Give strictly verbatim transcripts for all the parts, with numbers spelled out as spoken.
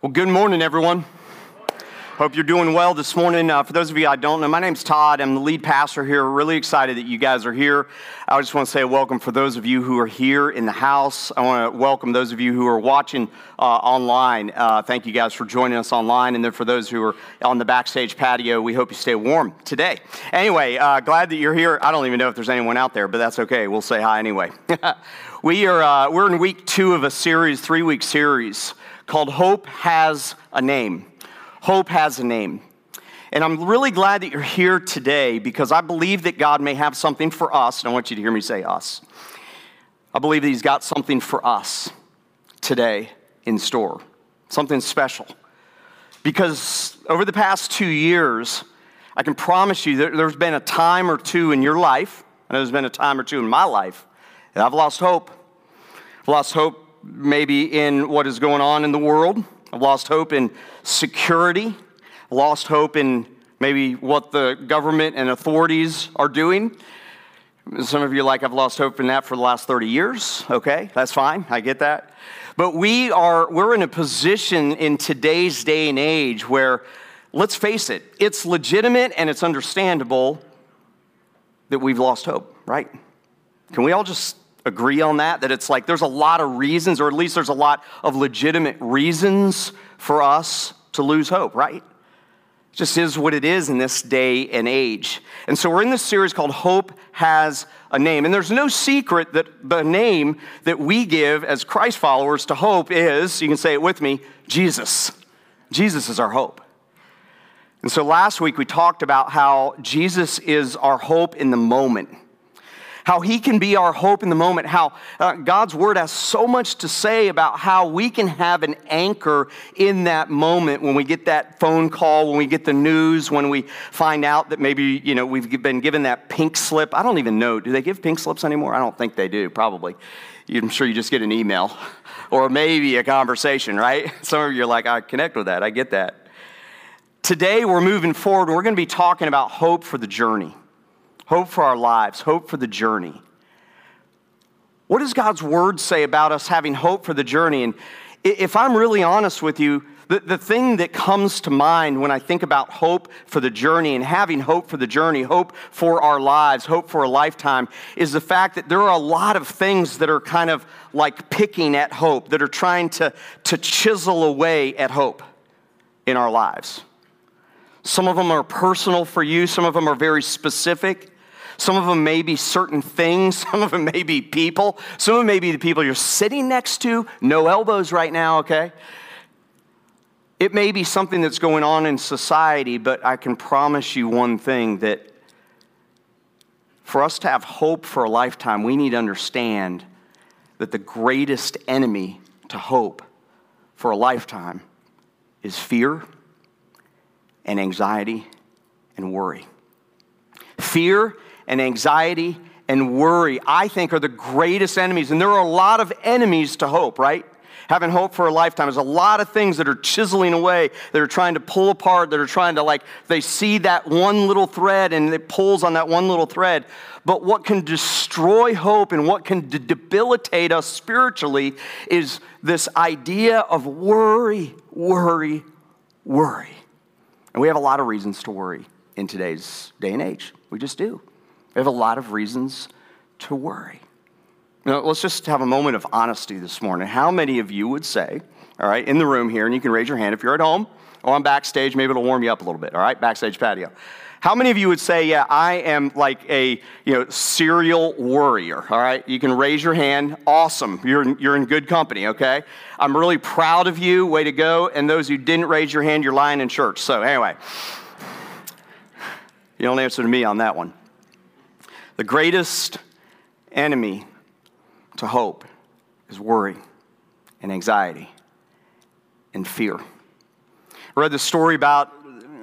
Well, good morning, everyone. Hope you're doing well this morning. Uh, for those of you I don't know, my name's Todd. I'm the lead pastor here. Really excited that you guys are here. I just want to say welcome for those of you who are here in the house. I want to welcome those of you who are watching uh, online. Uh, thank you guys for joining us online. And then for those who are on the backstage patio, we hope you stay warm today. Anyway, uh, glad that you're here. I don't even know if there's anyone out there, but that's okay. We'll say hi anyway. we are, uh, we're in week two of a series, three-week series called Hope Has a Name. Hope has a name. And I'm really glad that you're here today because I believe that God may have something for us. And I want you to hear me say us. I believe that he's got something for us today in store. Something special. Because over the past two years, I can promise you that there's been a time or two in your life. I know there's been a time or two in my life that I've lost hope. I've lost hope maybe in what is going on in the world. I've lost hope in security, lost hope in maybe what the government and authorities are doing. Some of you are like, I've lost hope in that for the last thirty years. Okay, that's fine. I get that. But we are, we're in a position in today's day and age where, let's face it, it's legitimate and it's understandable that we've lost hope, right? Can we all just agree on that, that it's like there's a lot of reasons, or at least there's a lot of legitimate reasons for us to lose hope, right? It just is what it is in this day and age. And so we're in this series called Hope Has a Name. And there's no secret that the name that we give as Christ followers to hope is, you can say it with me, Jesus. Jesus is our hope. And so last week we talked about how Jesus is our hope in the moment. How he can be our hope in the moment, how uh, God's word has so much to say about how we can have an anchor in that moment when we get that phone call, when we get the news, when we find out that maybe, you know, we've been given that pink slip. I don't even know. Do they give pink slips anymore? I don't think they do, probably. I'm sure you just get an email or maybe a conversation, right? Some of you are like, I connect with that. I get that. Today, we're moving forward. We're going to be talking about hope for the journey. Hope for our lives, hope for the journey. What does God's word say about us having hope for the journey? And if I'm really honest with you, the, the thing that comes to mind when I think about hope for the journey and having hope for the journey, hope for our lives, hope for a lifetime, is the fact that there are a lot of things that are kind of like picking at hope, that are trying to, to chisel away at hope in our lives. Some of them are personal for you. Some of them are very specific. Some of them may be certain things. Some of them may be people. Some of them may be the people you're sitting next to. No elbows right now, okay? It may be something that's going on in society, but I can promise you one thing, that for us to have hope for a lifetime, we need to understand that the greatest enemy to hope for a lifetime is fear and anxiety and worry. Fear and anxiety and worry, I think, are the greatest enemies. And there are a lot of enemies to hope, right? Having hope for a lifetime. There's a lot of things that are chiseling away, that are trying to pull apart, that are trying to, like, they see that one little thread and it pulls on that one little thread. But what can destroy hope and what can de- debilitate us spiritually is this idea of worry, worry, worry. And we have a lot of reasons to worry in today's day and age. We just do. We have a lot of reasons to worry. Now, let's just have a moment of honesty this morning. How many of you would say, all right, in the room here, and you can raise your hand if you're at home or on backstage, maybe it'll warm you up a little bit, all right, backstage patio. How many of you would say, yeah, I am like a, you know, serial worrier, all right? You can raise your hand. Awesome. You're, you're in good company, okay? I'm really proud of you. Way to go. And those who didn't raise your hand, you're lying in church. So anyway, you don't answer to me on that one. The greatest enemy to hope is worry and anxiety and fear. I read the story about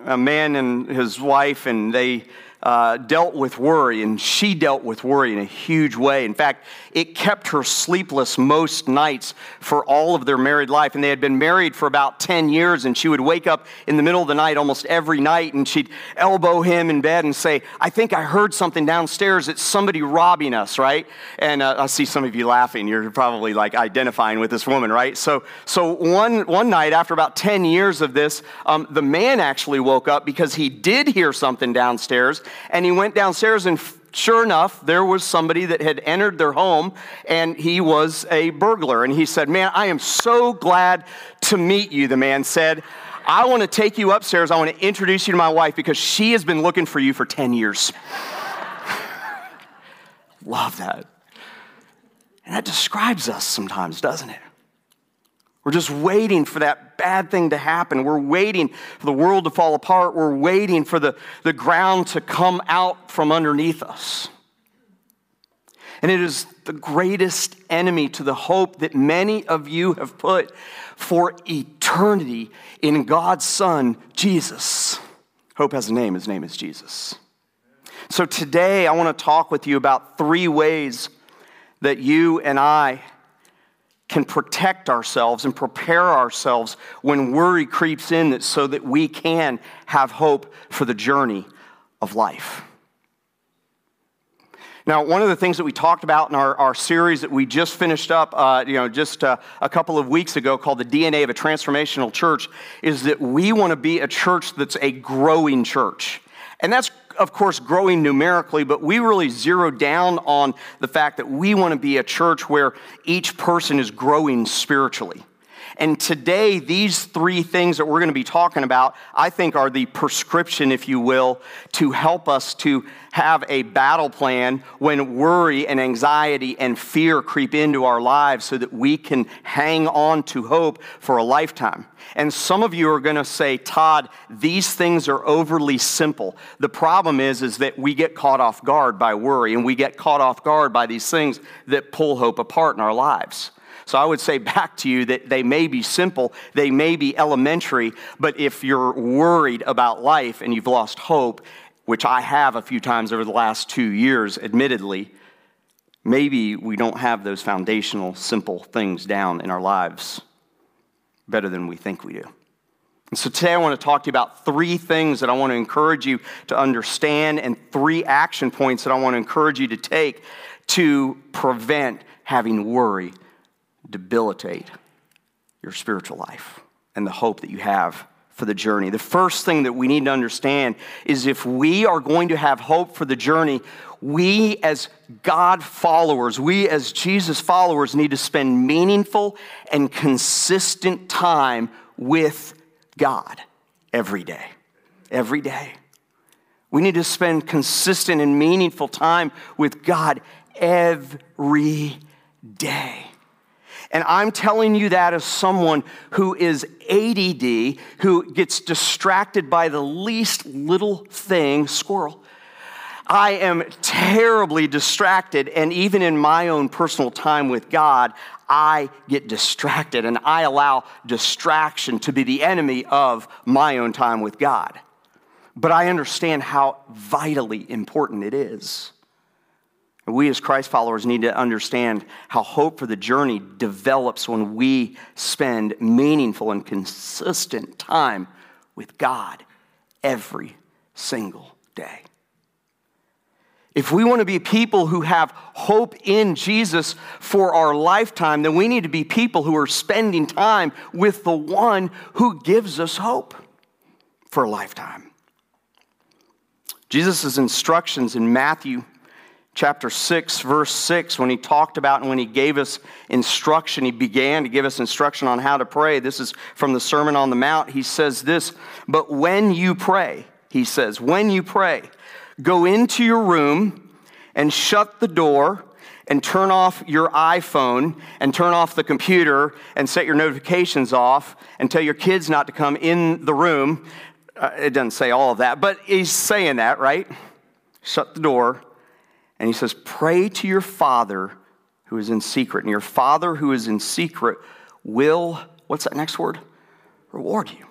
a man and his wife, and they uh, dealt with worry, and she dealt with worry in a huge way. In fact, it kept her sleepless most nights for all of their married life, and they had been married for about ten years, and she would wake up in the middle of the night almost every night, and she'd elbow him in bed and say, I think I heard something downstairs. It's somebody robbing us, right? And uh, I see some of you laughing. You're probably like identifying with this woman, right? So so one, one night, after about ten years of this, um, the man actually woke up because he did hear something downstairs, and he went downstairs, and f- sure enough, there was somebody that had entered their home, and he was a burglar. And he said, man, I am so glad to meet you, the man said. I want to take you upstairs. I want to introduce you to my wife because she has been looking for you for ten years. Love that. And that describes us sometimes, doesn't it? We're just waiting for that bad thing to happen. We're waiting for the world to fall apart. We're waiting for the, the ground to come out from underneath us. And it is the greatest enemy to the hope that many of you have put for eternity in God's Son, Jesus. Hope has a name. His name is Jesus. So today I want to talk with you about three ways that you and I can protect ourselves and prepare ourselves when worry creeps in so that we can have hope for the journey of life. Now, one of the things that we talked about in our, our series that we just finished up, uh, you know, just uh, a couple of weeks ago called The D N A of a Transformational Church is that we want to be a church that's a growing church. And that's, of course, growing numerically, but we really zero down on the fact that we want to be a church where each person is growing spiritually. And today, these three things that we're going to be talking about, I think are the prescription, if you will, to help us to have a battle plan when worry and anxiety and fear creep into our lives so that we can hang on to hope for a lifetime. And some of you are going to say, Todd, these things are overly simple. The problem is, is that we get caught off guard by worry, and we get caught off guard by these things that pull hope apart in our lives. So I would say back to you that they may be simple, they may be elementary, but if you're worried about life and you've lost hope, which I have a few times over the last two years, admittedly, maybe we don't have those foundational simple things down in our lives better than we think we do. And so today I want to talk to you about three things that I want to encourage you to understand and three action points that I want to encourage you to take to prevent having worry debilitate your spiritual life and the hope that you have for the journey. The first thing that we need to understand is if we are going to have hope for the journey, we as God followers, we as Jesus followers need to spend meaningful and consistent time with God every day, every day. We need to spend consistent and meaningful time with God every day. And I'm telling you that as someone who is A D D, who gets distracted by the least little thing, squirrel. I am terribly distracted, and even in my own personal time with God, I get distracted, and I allow distraction to be the enemy of my own time with God. But I understand how vitally important it is. We as Christ followers need to understand how hope for the journey develops when we spend meaningful and consistent time with God every single day. If we want to be people who have hope in Jesus for our lifetime, then we need to be people who are spending time with the one who gives us hope for a lifetime. Jesus' instructions in Matthew Chapter six, verse six, when he talked about and when he gave us instruction, he began to give us instruction on how to pray. This is from the Sermon on the Mount. He says this, but when you pray, he says, when you pray, go into your room and shut the door and turn off your iPhone and turn off the computer and set your notifications off and tell your kids not to come in the room. Uh, it doesn't say all of that, but he's saying that, right? Shut the door. And he says, pray to your Father who is in secret. And your Father who is in secret will, what's that next word? Reward you.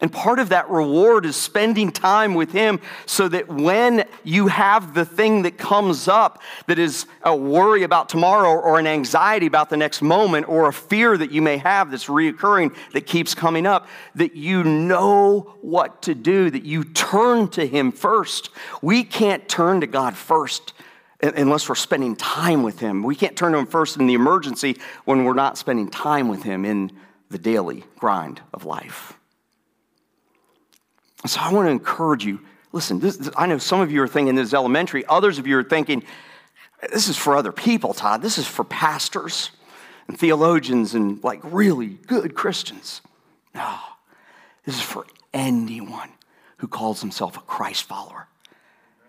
And part of that reward is spending time with him so that when you have the thing that comes up that is a worry about tomorrow or an anxiety about the next moment or a fear that you may have that's reoccurring that keeps coming up, that you know what to do, that you turn to him first. We can't turn to God first unless we're spending time with him. We can't turn to him first in the emergency when we're not spending time with him in the daily grind of life. So I want to encourage you. Listen, this, this, I know some of you are thinking this is elementary. Others of you are thinking, this is for other people, Todd. This is for pastors and theologians and like really good Christians. No, this is for anyone who calls himself a Christ follower.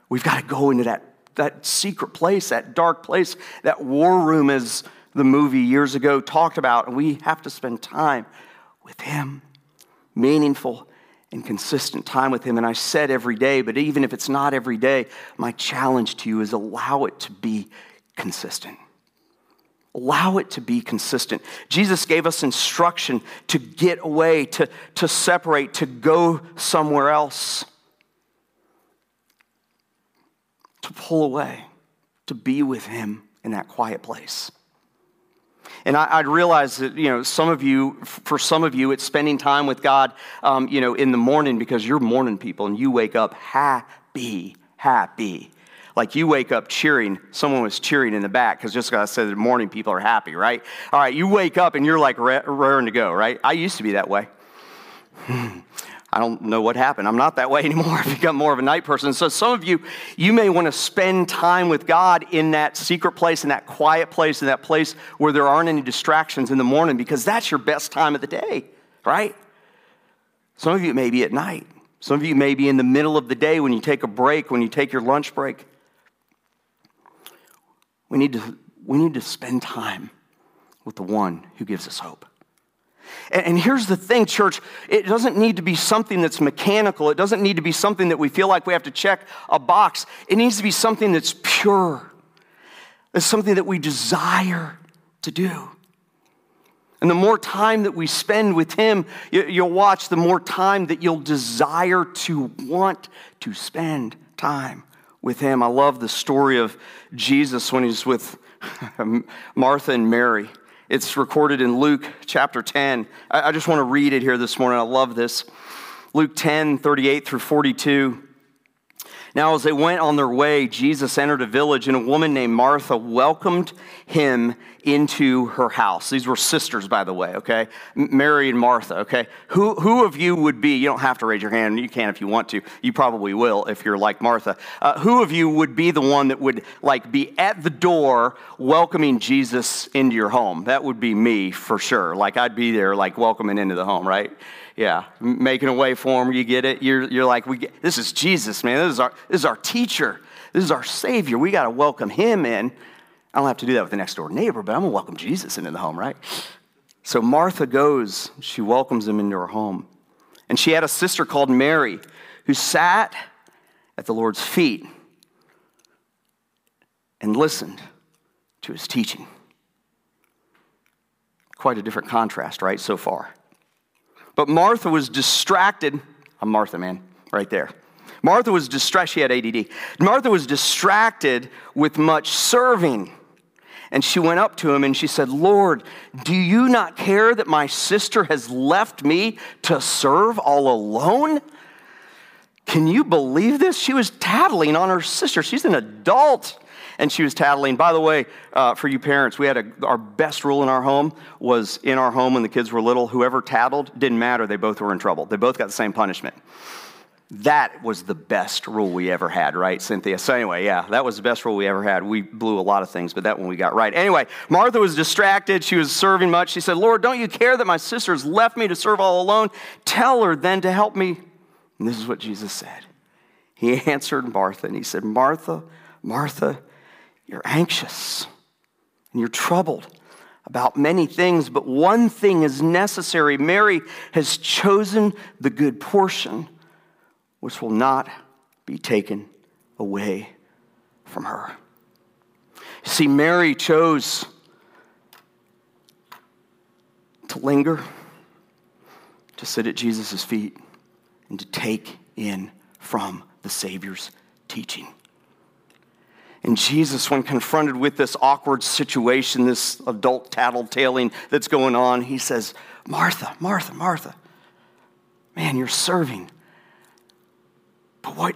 We've got to go into that, that secret place, that dark place, that war room as the movie years ago talked about. And we have to spend time with him, meaningful and consistent time with him. And I said every day, but even if it's not every day, my challenge to you is allow it to be consistent. Allow it to be consistent. Jesus gave us instruction to get away, to, to separate, to go somewhere else, to pull away, to be with him in that quiet place. And I, I realize that, you know, some of you, for some of you, it's spending time with God, um, you know, in the morning because you're morning people and you wake up happy, happy. Like you wake up cheering. Someone was cheering in the back because just like I said, the morning people are happy, right? All right, you wake up and you're like ra- raring to go, right? I used to be that way. Hmm. I don't know what happened. I'm not that way anymore. I've become more of a night person. So some of you, you may want to spend time with God in that secret place, in that quiet place, in that place where there aren't any distractions in the morning because that's your best time of the day, right? Some of you may be at night. Some of you may be in the middle of the day when you take a break, when you take your lunch break. We need to, we need to spend time with the one who gives us hope. And here's the thing, church, it doesn't need to be something that's mechanical. It doesn't need to be something that we feel like we have to check a box. It needs to be something that's pure. It's something that we desire to do. And the more time that we spend with him, you'll watch, the more time that you'll desire to want to spend time with him. I love the story of Jesus when he's with Martha and Mary. It's recorded in Luke chapter ten. I just want to read it here this morning. I love this. Luke ten, thirty-eight through forty-two. Now as they went on their way, Jesus entered a village, and a woman named Martha welcomed him into her house. These were sisters, by the way, okay? Mary and Martha, okay? Who who of you would be, you don't have to raise your hand, you can if you want to, you probably will if you're like Martha. Uh, who of you would be the one that would like be at the door welcoming Jesus into your home? That would be me for sure. Like I'd be there like welcoming into the home, right? Yeah, making a way for him, you get it? You're you're like, we get, this is Jesus, man. This is our this is our teacher. This is our Savior. We got to welcome him in. I don't have to do that with the next door neighbor, but I'm going to welcome Jesus into the home, right? So Martha goes, she welcomes him into her home. And she had a sister called Mary who sat at the Lord's feet and listened to his teaching. Quite a different contrast, right, so far. But Martha was distracted. I'm Martha, man, right there. Martha was distracted. She had A D D. Martha was distracted with much serving. And she went up to him and she said, Lord, do you not care that my sister has left me to serve all alone? Can you believe this? She was tattling on her sister. She's an adult. And she was tattling. By the way, uh, for you parents, we had a, our best rule in our home was in our home when the kids were little, whoever tattled, didn't matter. They both were in trouble. They both got the same punishment. That was the best rule we ever had, right, Cynthia? So anyway, yeah, that was the best rule we ever had. We blew a lot of things, but that one we got right. Anyway, Martha was distracted. She was serving much. She said, Lord, don't you care that my sister's left me to serve all alone? Tell her then to help me. And this is what Jesus said. He answered Martha, and he said, Martha, Martha, you're anxious and you're troubled about many things, but one thing is necessary. Mary has chosen the good portion, which will not be taken away from her. See, Mary chose to linger, to sit at Jesus' feet and to take in from the Savior's teaching. And Jesus, when confronted with this awkward situation, this adult tattletaling that's going on, he says, Martha, Martha, Martha, man, you're serving. But what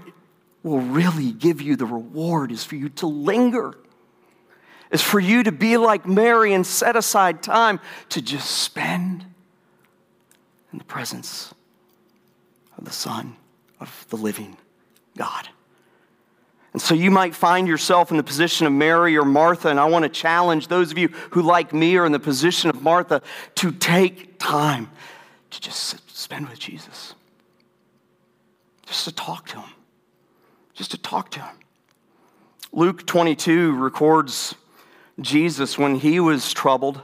will really give you the reward is for you to linger, is for you to be like Mary and set aside time to just spend in the presence of the Son of the living God. And so you might find yourself in the position of Mary or Martha, and I want to challenge those of you who, like me, are in the position of Martha to take time to just spend with Jesus, just to talk to him, just to talk to him. Luke twenty-two records Jesus, when he was troubled,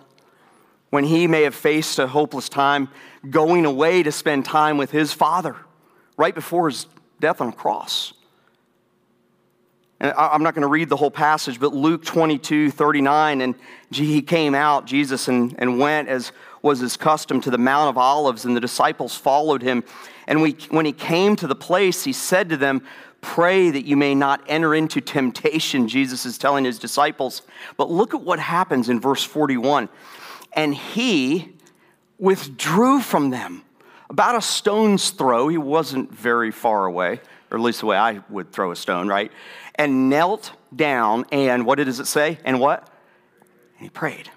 when he may have faced a hopeless time, going away to spend time with his Father right before his death on the cross. And I'm not going to read the whole passage, but Luke twenty-two thirty-nine, and he came out, Jesus, and, and went, as was his custom, to the Mount of Olives, and the disciples followed him. And we, when he came to the place, he said to them, pray that you may not enter into temptation, Jesus is telling his disciples. But look at what happens in verse forty-one. And he withdrew from them. About a stone's throw, he wasn't very far away, or at least the way I would throw a stone, right? And knelt down, and what does it say? And what? And he prayed,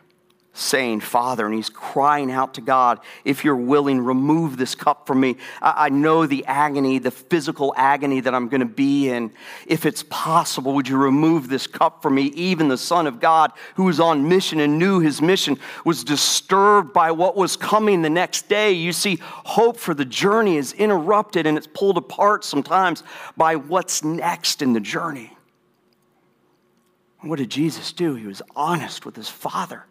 saying, Father, and he's crying out to God, if you're willing, remove this cup from me. I, I know the agony, the physical agony that I'm going to be in. If it's possible, would you remove this cup from me? Even the Son of God, who was on mission and knew his mission, was disturbed by what was coming the next day. You see, hope for the journey is interrupted, and it's pulled apart sometimes by what's next in the journey. And what did Jesus do? He was honest with his Father.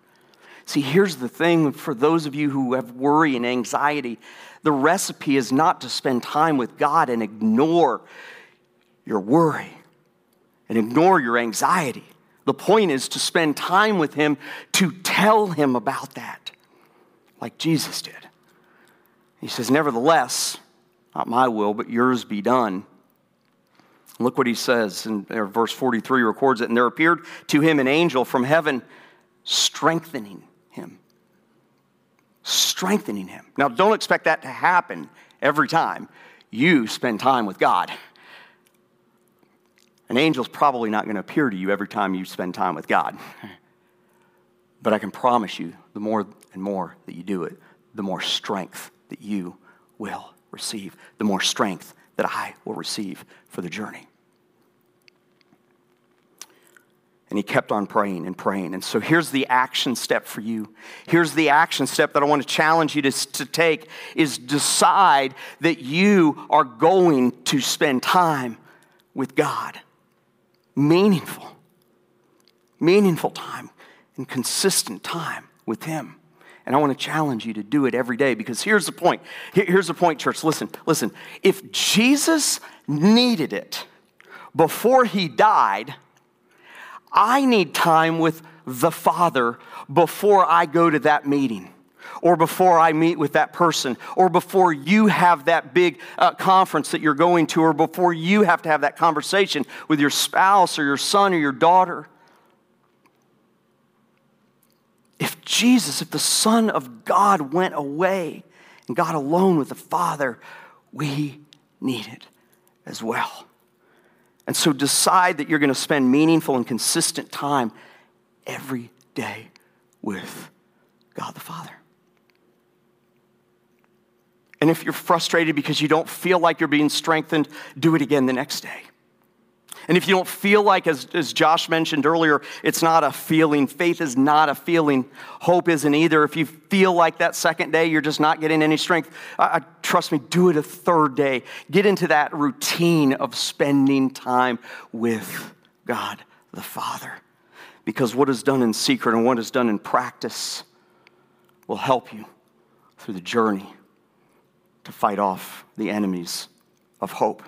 See, here's the thing for those of you who have worry and anxiety. The recipe is not to spend time with God and ignore your worry and ignore your anxiety. The point is to spend time with him, to tell him about that, like Jesus did. He says, nevertheless, not my will, but yours be done. And look what he says, and verse forty-three records it. And there appeared to him an angel from heaven, strengthening him, strengthening him. Now, don't expect that to happen every time you spend time with God. An angel's probably not going to appear to you every time you spend time with God. But I can promise you, the more and more that you do it, the more strength that you will receive, the more strength that I will receive for the journey. And he kept on praying and praying. And so here's the action step for you. Here's the action step that I want to challenge you to, to take is decide that you are going to spend time with God. Meaningful. Meaningful time and consistent time with him. And I want to challenge you to do it every day, because here's the point. Here's the point, church. Listen, listen. If Jesus needed it before he died, I need time with the Father before I go to that meeting, or before I meet with that person, or before you have that big uh, conference that you're going to, or before you have to have that conversation with your spouse or your son or your daughter. If Jesus, if the Son of God went away and got alone with the Father, we need it as well. And so decide that you're going to spend meaningful and consistent time every day with God the Father. And if you're frustrated because you don't feel like you're being strengthened, do it again the next day. And if you don't feel like, as, as Josh mentioned earlier, it's not a feeling. Faith is not a feeling. Hope isn't either. If you feel like that second day you're just not getting any strength, uh, trust me, do it a third day. Get into that routine of spending time with God the Father. Because what is done in secret and what is done in practice will help you through the journey to fight off the enemies of hope.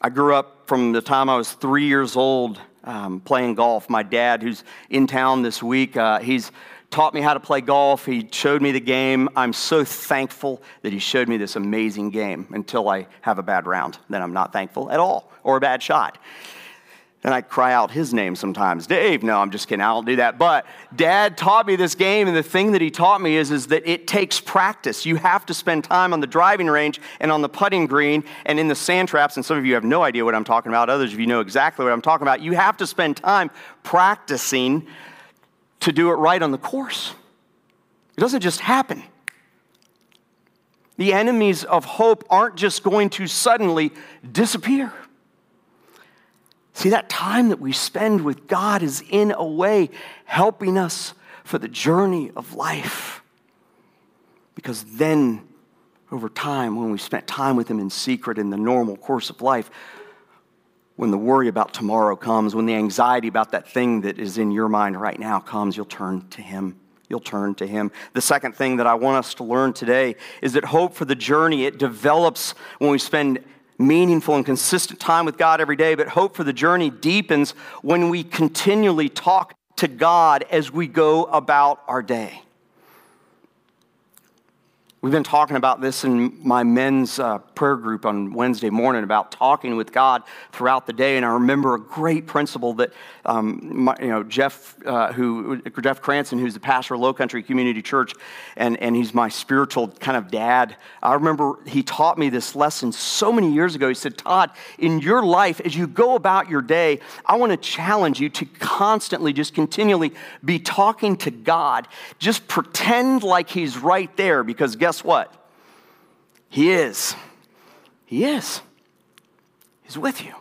I grew up from the time I was three years old um, playing golf. My dad, who's in town this week, uh, he's taught me how to play golf. He showed me the game. I'm so thankful that he showed me this amazing game until I have a bad round. Then I'm not thankful at all, or a bad shot. And I cry out his name sometimes. Dave, no, I'm just kidding. I don't do that. But Dad taught me this game, and the thing that he taught me is, is that it takes practice. You have to spend time on the driving range and on the putting green and in the sand traps. And some of you have no idea what I'm talking about. Others of you know exactly what I'm talking about. You have to spend time practicing to do it right on the course. It doesn't just happen. The enemies of hope aren't just going to suddenly disappear. See, that time that we spend with God is in a way helping us for the journey of life. Because then, over time, when we spent time with him in secret in the normal course of life, when the worry about tomorrow comes, when the anxiety about that thing that is in your mind right now comes, you'll turn to him. You'll turn to him. The second thing that I want us to learn today is that hope for the journey, it develops when we spend meaningful and consistent time with God every day, but hope for the journey deepens when we continually talk to God as we go about our day. We've been talking about this in my men's uh, prayer group on Wednesday morning about talking with God throughout the day, and I remember a great principle that um, my, you know Jeff, uh, who Jeff Cranston, who's the pastor of Lowcountry Community Church, and and he's my spiritual kind of dad. I remember he taught me this lesson so many years ago. He said, "Todd, in your life, as you go about your day, I want to challenge you to constantly, just continually, be talking to God. Just pretend like He's right there, because guess." Guess what? He is. He is. He's with you.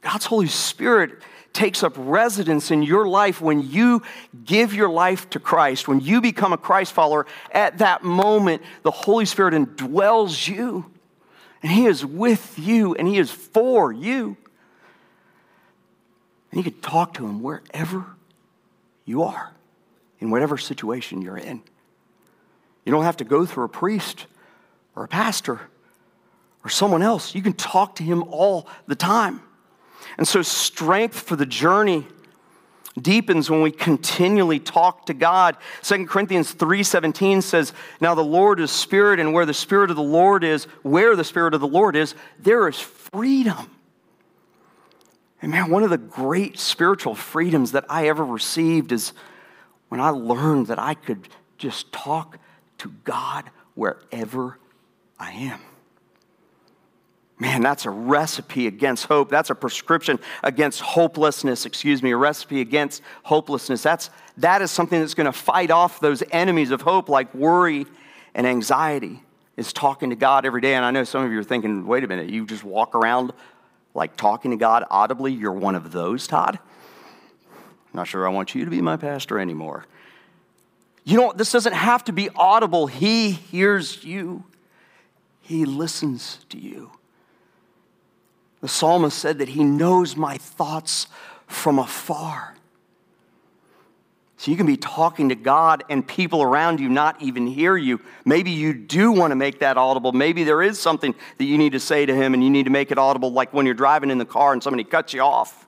God's Holy Spirit takes up residence in your life when you give your life to Christ, when you become a Christ follower. At that moment, the Holy Spirit indwells you, and He is with you, and He is for you. And you can talk to Him wherever you are, in whatever situation you're in. You don't have to go through a priest or a pastor or someone else. You can talk to Him all the time. And so strength for the journey deepens when we continually talk to God. Second Corinthians three seventeen says, "Now the Lord is Spirit, and where the Spirit of the Lord is, where the Spirit of the Lord is, there is freedom." And man, one of the great spiritual freedoms that I ever received is when I learned that I could just talk to God wherever I am. Man, that's a recipe against hope. That's a prescription against hopelessness, excuse me, a recipe against hopelessness. That's, that is something that's going to fight off those enemies of hope like worry and anxiety, is talking to God every day. And I know some of you are thinking, wait a minute, you just walk around like talking to God audibly? You're one of those, Todd? I'm not sure I want you to be my pastor anymore. You know, this doesn't have to be audible. He hears you. He listens to you. The psalmist said that He knows my thoughts from afar. So you can be talking to God and people around you not even hear you. Maybe you do want to make that audible. Maybe there is something that you need to say to Him and you need to make it audible, like when you're driving in the car and somebody cuts you off.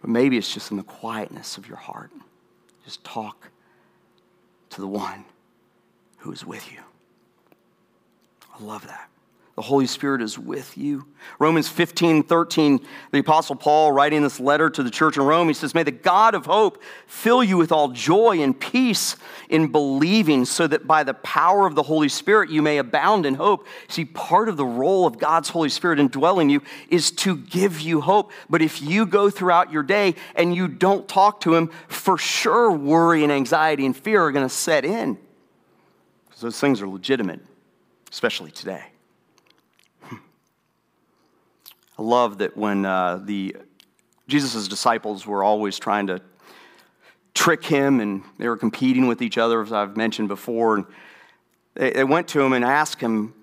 But maybe it's just in the quietness of your heart. Just talk to the one who is with you. I love that. The Holy Spirit is with you. Romans fifteen thirteen, the Apostle Paul writing this letter to the church in Rome, he says, "May the God of hope fill you with all joy and peace in believing, so that by the power of the Holy Spirit you may abound in hope." See, part of the role of God's Holy Spirit indwelling you is to give you hope. But if you go throughout your day and you don't talk to Him, for sure worry and anxiety and fear are going to set in. Because those things are legitimate, especially today. I love that when uh, the Jesus' disciples were always trying to trick Him, and they were competing with each other, as I've mentioned before, and they, they went to Him and asked Him,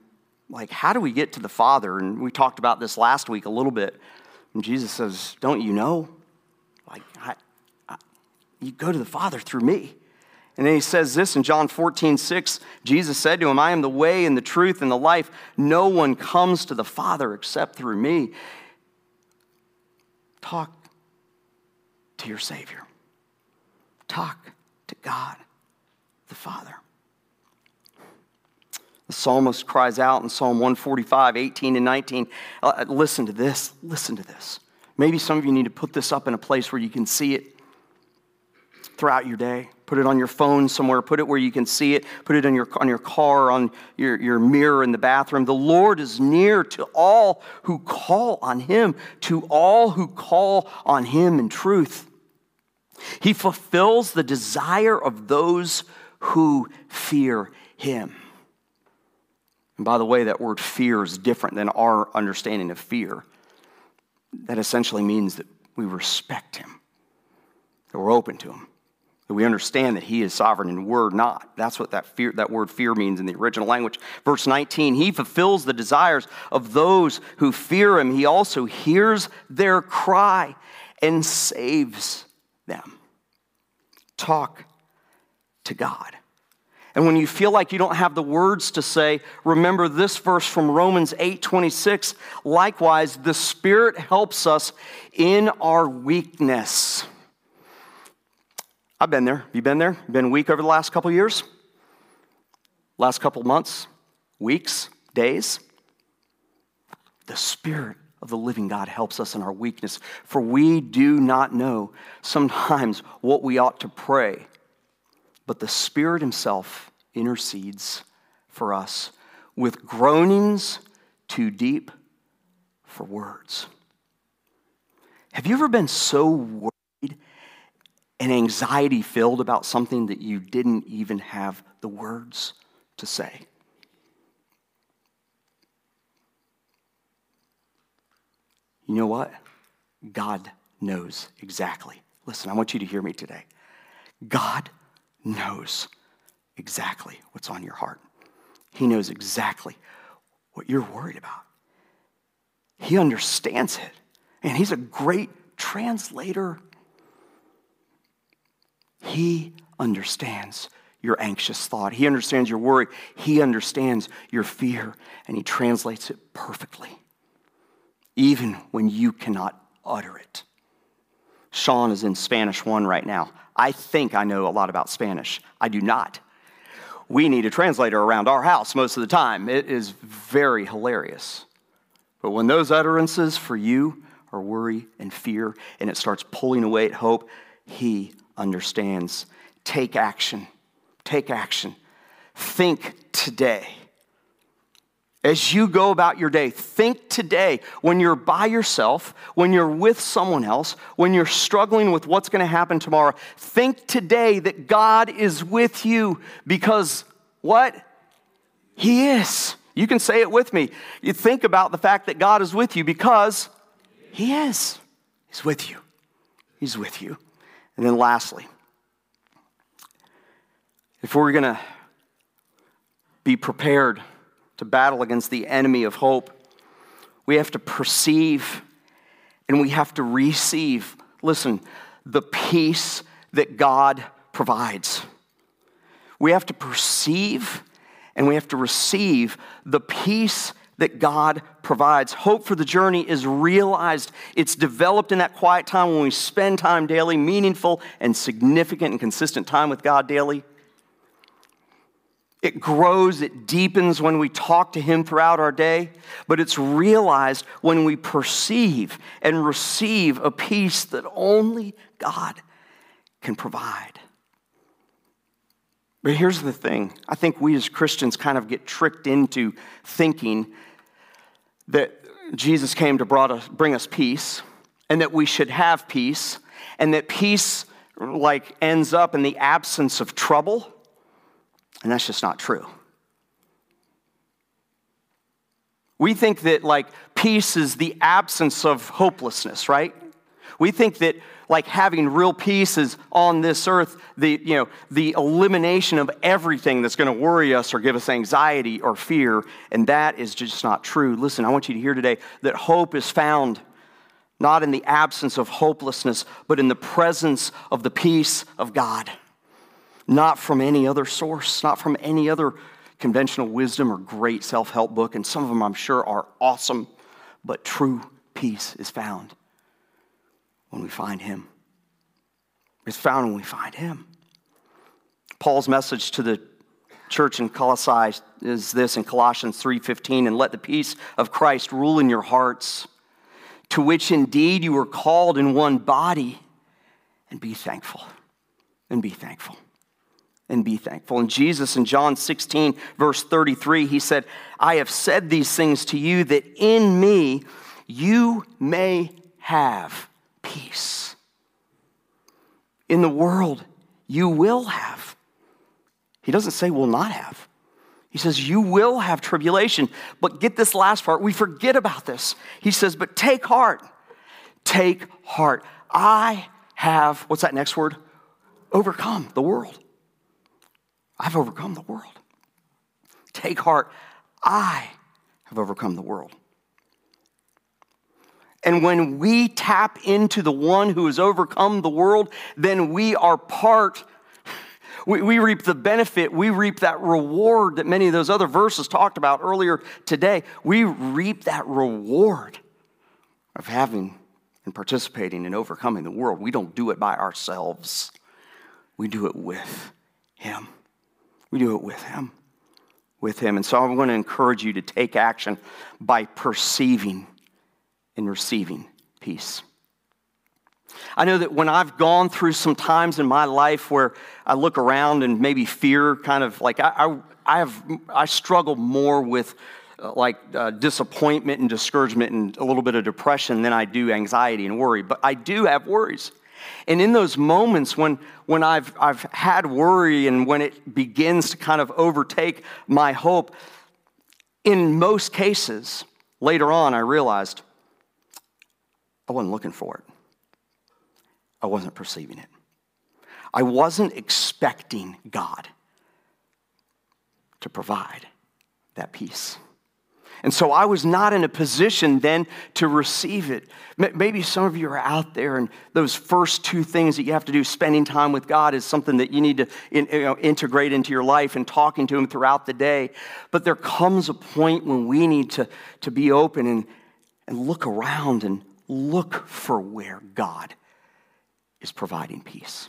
like, how do we get to the Father? And we talked about this last week a little bit, and Jesus says, don't you know? Like, I, I, you go to the Father through me. And then He says this in John fourteen six, Jesus said to him, "I am the way and the truth and the life. No one comes to the Father except through me." Talk to your Savior. Talk to God, the Father. The psalmist cries out in Psalm one forty-five, eighteen and nineteen. Uh, listen to this. Listen to this. Maybe some of you need to put this up in a place where you can see it throughout your day. Put it on your phone somewhere. Put it where you can see it. Put it on your, on your car, on your, your mirror in the bathroom. The Lord is near to all who call on him, to all who call on him in truth. He fulfills the desire of those who fear him. And by the way, that word fear is different than our understanding of fear. That essentially means that we respect him, that we're open to him, that we understand that he is sovereign and we're not. That's what that fear, that word fear means in the original language. Verse nineteen, he fulfills the desires of those who fear him. He also hears their cry and saves them. Talk to God. And when you feel like you don't have the words to say, remember this verse from Romans eight twenty-six. Likewise, the Spirit helps us in our weakness. I've been there. You been there? Been weak over the last couple years? Last couple months? Weeks? Days? The Spirit of the living God helps us in our weakness. For we do not know sometimes what we ought to pray. But the Spirit himself intercedes for us with groanings too deep for words. Have you ever been so worried and anxiety-filled about something that you didn't even have the words to say? You know what? God knows exactly. Listen, I want you to hear me today. God knows exactly what's on your heart. He knows exactly what you're worried about. He understands it, and he's a great translator. He understands your anxious thought. He understands your worry. He understands your fear, and he translates it perfectly, even when you cannot utter it. Sean is in Spanish one right now. I think I know a lot about Spanish. I do not. We need a translator around our house most of the time. It is very hilarious. But when those utterances for you are worry and fear, and it starts pulling away at hope, he understands. Take action. Take action. Think today. As you go about your day, think today when you're by yourself, when you're with someone else, when you're struggling with what's going to happen tomorrow. Think today that God is with you because what? He is. You can say it with me. You think about the fact that God is with you because he is. He's with you. He's with you. And then lastly, if we're going to be prepared to battle against the enemy of hope, we have to perceive and we have to receive, listen, the peace that God provides. We have to perceive and we have to receive the peace that God provides. Hope for the journey is realized. It's developed in that quiet time when we spend time daily, meaningful and significant and consistent time with God daily. It grows, it deepens when we talk to him throughout our day, but it's realized when we perceive and receive a peace that only God can provide. But here's the thing. I think we as Christians kind of get tricked into thinking that Jesus came to brought us, bring us peace, and that we should have peace, and that peace like ends up in the absence of trouble. And that's just not true. We think that like peace is the absence of hopelessness, right? We think that like having real peace is on this earth, the, you know, the elimination of everything that's going to worry us or give us anxiety or fear, and that is just not true. Listen, I want you to hear today that hope is found not in the absence of hopelessness, but in the presence of the peace of God. Not from any other source, not from any other conventional wisdom or great self-help book, and some of them I'm sure are awesome, but true peace is found when we find him. is found when we find him. Paul's message to the church in Colossae is this in Colossians three fifteen, and let the peace of Christ rule in your hearts, to which indeed you were called in one body, and be thankful, and be thankful, and be thankful. And Jesus in John sixteen, verse thirty-three, he said, I have said these things to you that in me you may have peace. In the world, you will have. He doesn't say will not have. He says, you will have tribulation. But get this last part. We forget about this. He says, but take heart. Take heart. I have, what's that next word? Overcome the world. I've overcome the world. Take heart. I have overcome the world. And when we tap into the one who has overcome the world, then we are part, we, we reap the benefit, we reap that reward that many of those other verses talked about earlier today. We reap that reward of having and participating and overcoming the world. We don't do it by ourselves. We do it with him. We do it with him. With him. And so I'm going to encourage you to take action by perceiving and receiving peace. I know that when I've gone through some times in my life where I look around and maybe fear kind of like, I I, I have I struggle more with uh, like uh, disappointment and discouragement and a little bit of depression than I do anxiety and worry. But I do have worries. And in those moments when when I've I've had worry and when it begins to kind of overtake my hope, in most cases, later on I realized, I wasn't looking for it. I wasn't perceiving it. I wasn't expecting God to provide that peace. And so I was not in a position then to receive it. Maybe some of you are out there and those first two things that you have to do, spending time with God, is something that you need to you know, integrate into your life and talking to him throughout the day. But there comes a point when we need to, to be open and, and look around and look for where God is providing peace.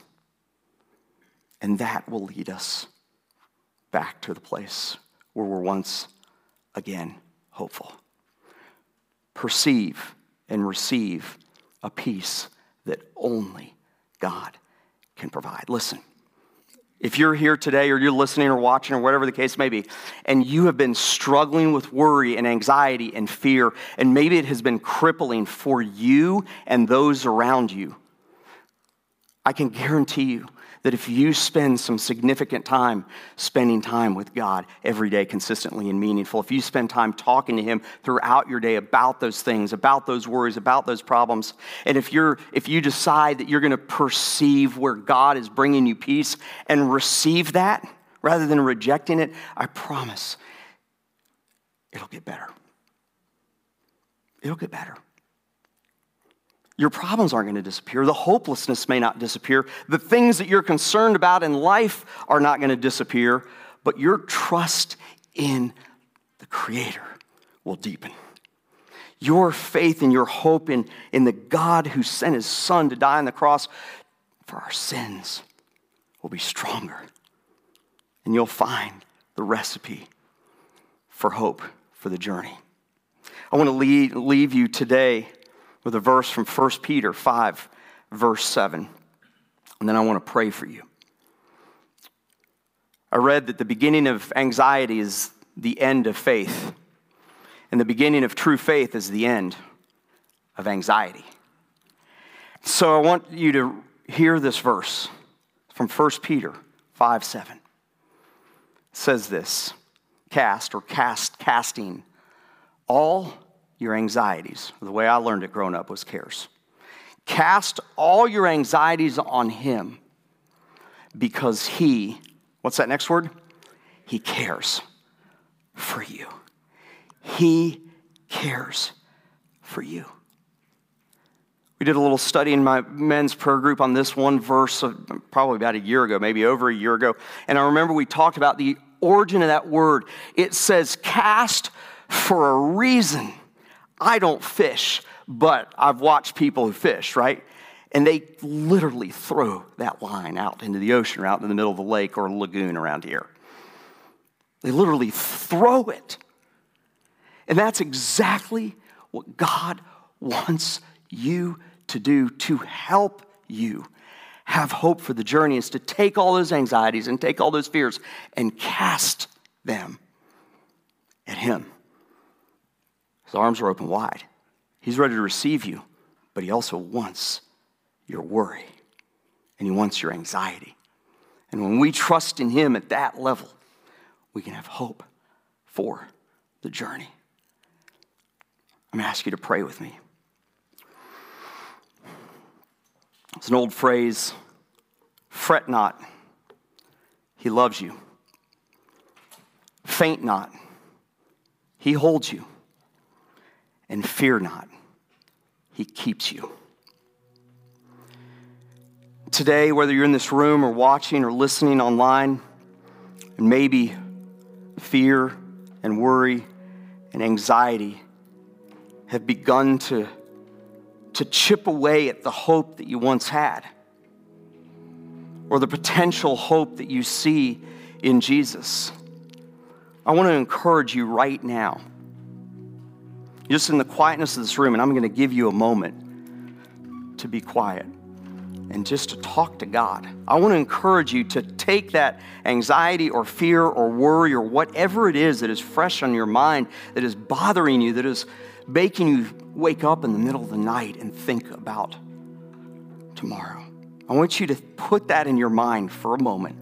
And that will lead us back to the place where we're once again hopeful. Perceive and receive a peace that only God can provide. Listen, if you're here today or you're listening or watching or whatever the case may be, and you have been struggling with worry and anxiety and fear, and maybe it has been crippling for you and those around you, I can guarantee you that if you spend some significant time spending time with God every day consistently and meaningful, if you spend time talking to him throughout your day about those things, about those worries, about those problems, and if you're if you decide that you're going to perceive where God is bringing you peace and receive that rather than rejecting it, I promise it'll get better. It'll get better. Your problems aren't going to disappear. The hopelessness may not disappear. The things that you're concerned about in life are not going to disappear, but your trust in the Creator will deepen. Your faith and your hope in, in the God who sent his Son to die on the cross for our sins will be stronger. And you'll find the recipe for hope for the journey. I want to leave, leave you today with a verse from First Peter five, verse seven. And then I want to pray for you. I read that the beginning of anxiety is the end of faith. And the beginning of true faith is the end of anxiety. So I want you to hear this verse from First Peter five, seven. It says this, cast or cast, casting all your anxieties. The way I learned it growing up was cares. Cast all your anxieties on him because he, what's that next word? He cares for you. He cares for you. We did a little study in my men's prayer group on this one verse probably about a year ago, maybe over a year ago. And I remember we talked about the origin of that word. It says cast for a reason. I don't fish, but I've watched people who fish, right? And they literally throw that line out into the ocean or out in the middle of a lake or a lagoon around here. They literally throw it. And that's exactly what God wants you to do to help you have hope for the journey, is to take all those anxieties and take all those fears and cast them at him. His arms are open wide. He's ready to receive you, but he also wants your worry, and he wants your anxiety. And when we trust in him at that level, we can have hope for the journey. I'm going to ask you to pray with me. It's an old phrase, fret not, he loves you. Faint not, he holds you. And fear not, he keeps you. Today, whether you're in this room or watching or listening online, and maybe fear and worry and anxiety have begun to, to chip away at the hope that you once had, or the potential hope that you see in Jesus, I want to encourage you right now, just in the quietness of this room, and I'm going to give you a moment to be quiet and just to talk to God. I want to encourage you to take that anxiety or fear or worry or whatever it is that is fresh on your mind, that is bothering you, that is making you wake up in the middle of the night and think about tomorrow. I want you to put that in your mind for a moment.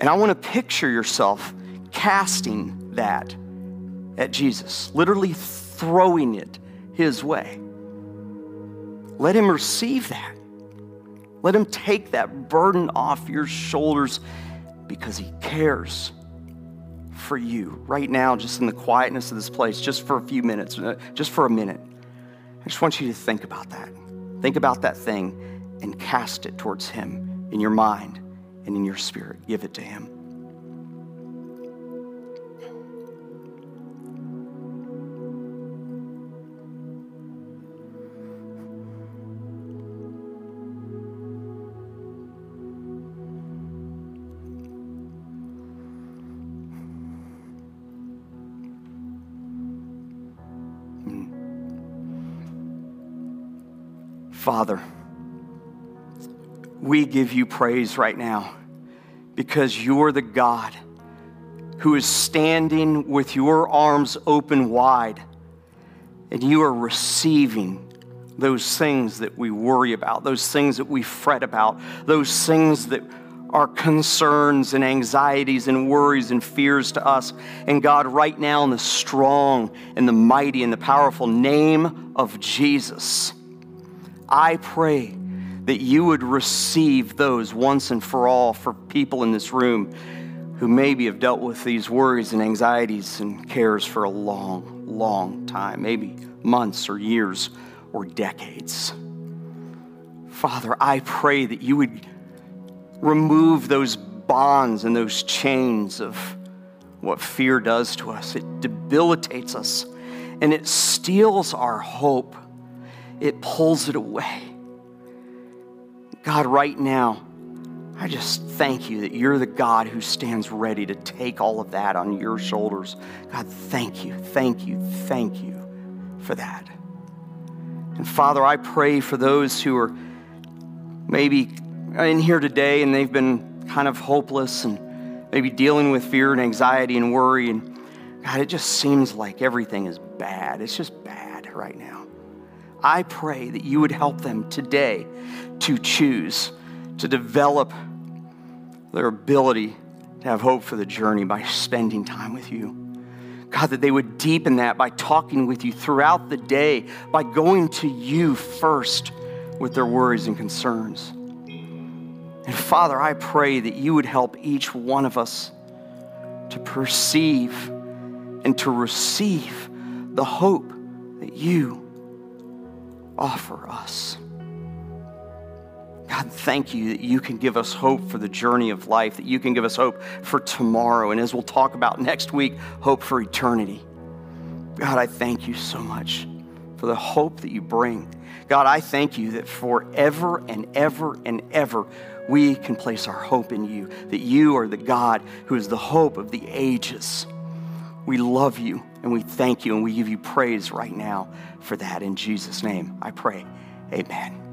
And I want to picture yourself casting that at Jesus, literally throwing it his way. Let him receive that. Let him take that burden off your shoulders, because he cares for you right now, just in the quietness of this place, just for a few minutes, just for a minute. I just want you to think about that. Think about that thing and cast it towards him in your mind and in your spirit. Give it to him. Father, we give you praise right now, because you're the God who is standing with your arms open wide, and you are receiving those things that we worry about, those things that we fret about, those things that are concerns and anxieties and worries and fears to us. And God, right now, in the strong and the mighty and the powerful name of Jesus, I pray that you would receive those once and for all, for people in this room who maybe have dealt with these worries and anxieties and cares for a long, long time, maybe months or years or decades. Father, I pray that you would remove those bonds and those chains of what fear does to us. It debilitates us and it steals our hope. It pulls it away. God, right now, I just thank you that you're the God who stands ready to take all of that on your shoulders. God, thank you, thank you, thank you for that. And Father, I pray for those who are maybe in here today and they've been kind of hopeless and maybe dealing with fear and anxiety and worry. And God, it just seems like everything is bad. It's just bad right now. I pray that you would help them today to choose to develop their ability to have hope for the journey by spending time with you. God, that they would deepen that by talking with you throughout the day, by going to you first with their worries and concerns. And Father, I pray that you would help each one of us to perceive and to receive the hope that you offer us. God, thank you that you can give us hope for the journey of life, that you can give us hope for tomorrow, and as we'll talk about next week, hope for eternity. God, I thank you so much for the hope that you bring. God, I thank you that forever and ever and ever, we can place our hope in you, that you are the God who is the hope of the ages. We love you and we thank you and we give you praise right now for that. In Jesus' name, I pray. Amen.